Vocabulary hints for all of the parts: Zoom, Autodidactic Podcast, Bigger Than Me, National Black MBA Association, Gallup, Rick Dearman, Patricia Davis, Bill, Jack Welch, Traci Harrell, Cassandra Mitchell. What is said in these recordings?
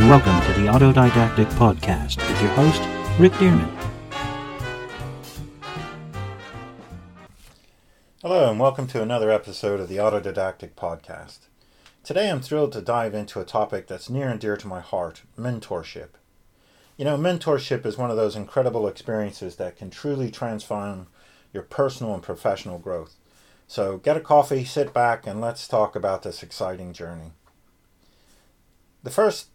and welcome to the Autodidactic Podcast with your host, Rick Dearman. Hello, and welcome to another episode of the Autodidactic Podcast. Today I'm thrilled to dive into a topic that's near and dear to my heart, mentorship. You know, mentorship is one of those incredible experiences that can truly transform your personal and professional growth. So get a coffee, sit back, and let's talk about this exciting journey. The first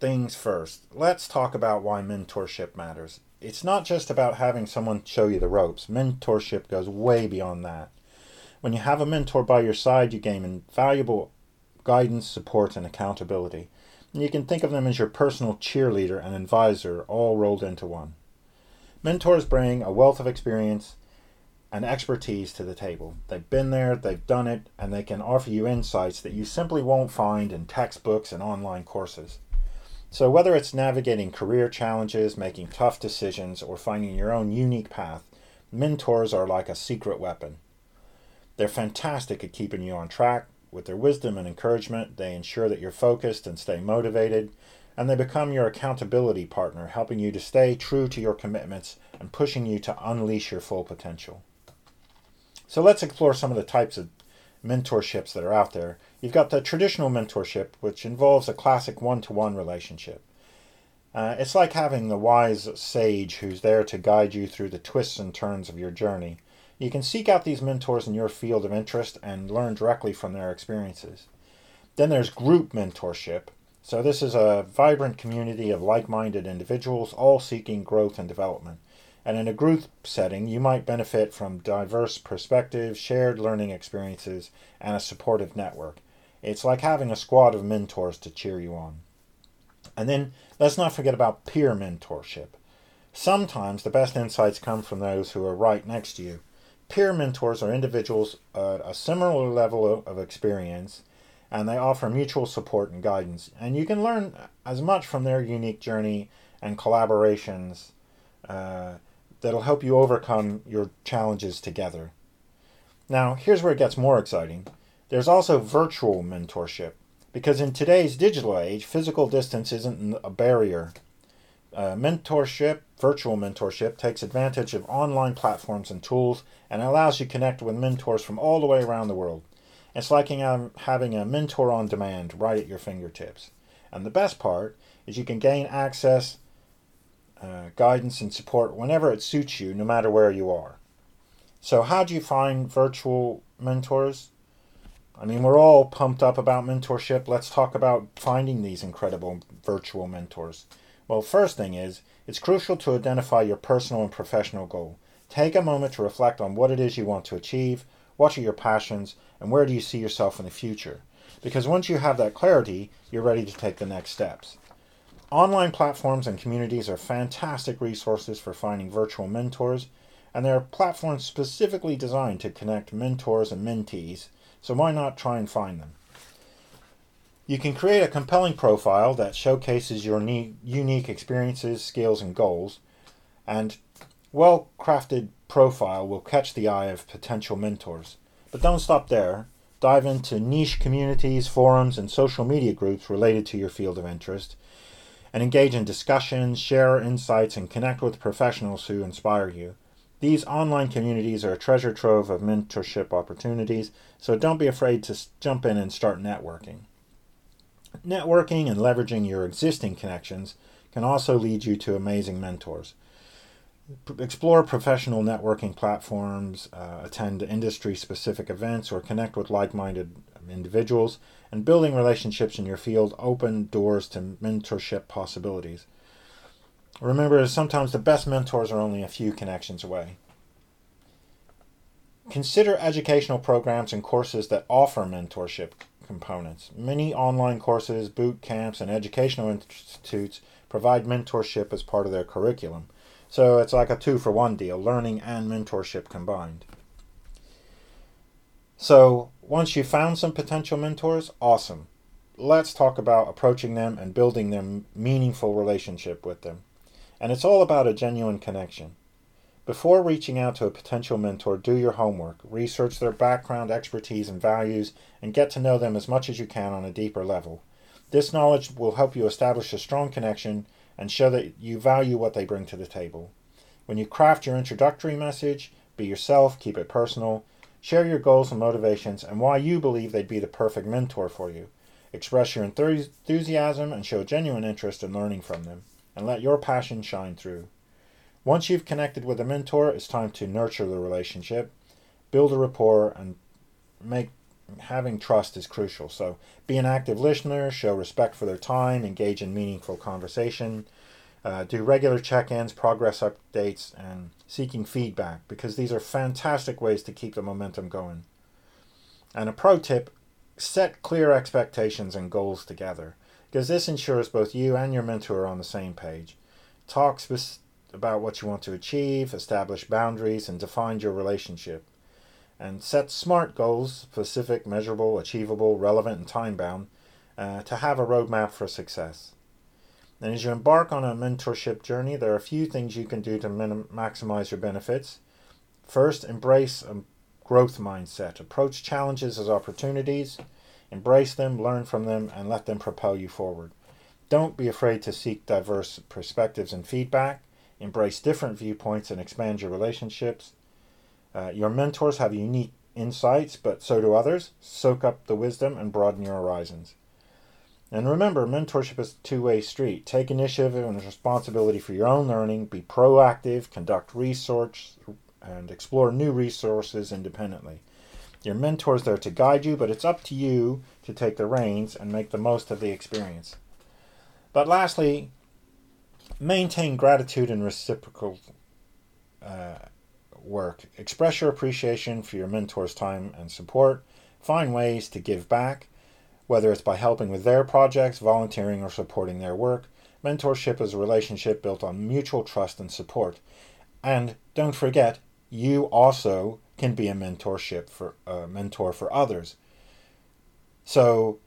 things first, let's talk about why mentorship matters. It's not just about having someone show you the ropes. Mentorship goes way beyond that. When you have a mentor by your side, you gain invaluable guidance, support, and accountability. And you can think of them as your personal cheerleader and advisor, all rolled into one. Mentors bring a wealth of experience and expertise to the table. They've been there, they've done it, and they can offer you insights that you simply won't find in textbooks and online courses. So whether it's navigating career challenges, making tough decisions, or finding your own unique path, mentors are like a secret weapon. They're fantastic at keeping you on track. With their wisdom and encouragement, they ensure that you're focused and stay motivated, and they become your accountability partner, helping you to stay true to your commitments and pushing you to unleash your full potential. So let's explore some of the types of mentorships that are out there. You've got the traditional mentorship, which involves a classic one-to-one relationship. It's like having the wise sage who's there to guide you through the twists and turns of your journey. You can seek out these mentors in your field of interest and learn directly from their experiences. Then there's group mentorship. So this is a vibrant community of like-minded individuals, all seeking growth and development. And in a group setting, you might benefit from diverse perspectives, shared learning experiences, and a supportive network. It's like having a squad of mentors to cheer you on. And then let's not forget about peer mentorship. Sometimes the best insights come from those who are right next to you. Peer mentors are individuals at a similar level of experience, and they offer mutual support and guidance. And you can learn as much from their unique journey and collaborations that'll help you overcome your challenges together. Now, here's where it gets more exciting. There's also virtual mentorship, because in today's digital age, physical distance isn't a barrier. Virtual mentorship takes advantage of online platforms and tools and allows you to connect with mentors from all the way around the world. It's like having a mentor on demand right at your fingertips. And the best part is you can gain access, guidance and support whenever it suits you, no matter where you are. So how do you find virtual mentors? I mean, we're all pumped up about mentorship. Let's talk about finding these incredible virtual mentors. Well, first thing is, it's crucial to identify your personal and professional goal. Take a moment to reflect on what it is you want to achieve, what are your passions, and where do you see yourself in the future? Because once you have that clarity, you're ready to take the next steps. Online platforms and communities are fantastic resources for finding virtual mentors, and there are platforms specifically designed to connect mentors and mentees, so why not try and find them? You can create a compelling profile that showcases your unique experiences, skills, and goals, and well-crafted profile will catch the eye of potential mentors. But don't stop there. Dive into niche communities, forums, and social media groups related to your field of interest, and engage in discussions, share insights, and connect with professionals who inspire you. These online communities are a treasure trove of mentorship opportunities, so don't be afraid to jump in and start networking. Networking and leveraging your existing connections can also lead you to amazing mentors. Explore professional networking platforms, attend industry-specific events, or connect with like-minded individuals, and building relationships in your field open doors to mentorship possibilities. Remember, sometimes the best mentors are only a few connections away. Consider educational programs and courses that offer mentorship components. Many online courses, boot camps, and educational institutes provide mentorship as part of their curriculum. So it's like a 2-for-1 deal, learning and mentorship combined. So once you've found some potential mentors, awesome. Let's talk about approaching them and building their meaningful relationship with them. And it's all about a genuine connection. Before reaching out to a potential mentor, do your homework, research their background, expertise, and values, and get to know them as much as you can on a deeper level. This knowledge will help you establish a strong connection and show that you value what they bring to the table. When you craft your introductory message, be yourself, keep it personal, share your goals and motivations and why you believe they'd be the perfect mentor for you. Express your enthusiasm and show genuine interest in learning from them, and let your passion shine through. Once you've connected with a mentor, it's time to nurture the relationship, build a rapport, and having trust is crucial. So be an active listener, show respect for their time, engage in meaningful conversation, do regular check-ins, progress updates, and seeking feedback, because these are fantastic ways to keep the momentum going. And a pro tip, set clear expectations and goals together, because this ensures both you and your mentor are on the same page. Talk about what you want to achieve, establish boundaries, and define your relationship. And set SMART goals, specific, measurable, achievable, relevant, and time-bound, to have a roadmap for success. And as you embark on a mentorship journey, there are a few things you can do to maximize your benefits. First, embrace a growth mindset. Approach challenges as opportunities, embrace them, learn from them, and let them propel you forward. Don't be afraid to seek diverse perspectives and feedback. Embrace different viewpoints and expand your relationships. Your mentors have unique insights, but so do others. Soak up the wisdom and broaden your horizons. And remember, mentorship is a two-way street. Take initiative and responsibility for your own learning. Be proactive, conduct research, and explore new resources independently. Your mentor is there to guide you, but it's up to you to take the reins and make the most of the experience. But lastly, maintain gratitude and reciprocal work. Express your appreciation for your mentor's time and support. Find ways to give back, whether it's by helping with their projects, volunteering, or supporting their work. Mentorship is a relationship built on mutual trust and support. And don't forget, you also can be a mentor for others. So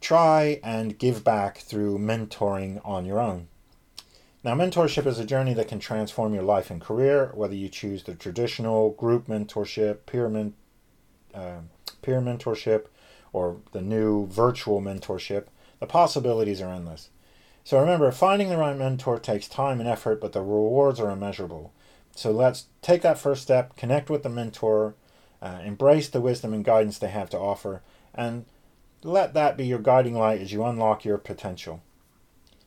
try and give back through mentoring on your own. Now, mentorship is a journey that can transform your life and career, whether you choose the traditional group mentorship, peer mentorship, or the new virtual mentorship. The possibilities are endless. So remember, finding the right mentor takes time and effort, but the rewards are immeasurable. So let's take that first step, connect with the mentor, embrace the wisdom and guidance they have to offer, and let that be your guiding light as you unlock your potential.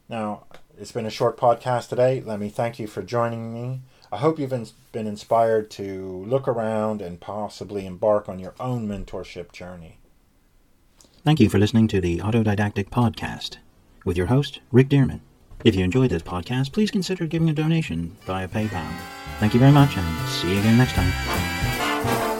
Now, it's been a short podcast today. Let me thank you for joining me. I hope you've been inspired to look around and possibly embark on your own mentorship journey. Thank you for listening to the Autodidactic Podcast with your host, Rick Dearman. If you enjoyed this podcast, please consider giving a donation via PayPal. Thank you very much, and see you again next time.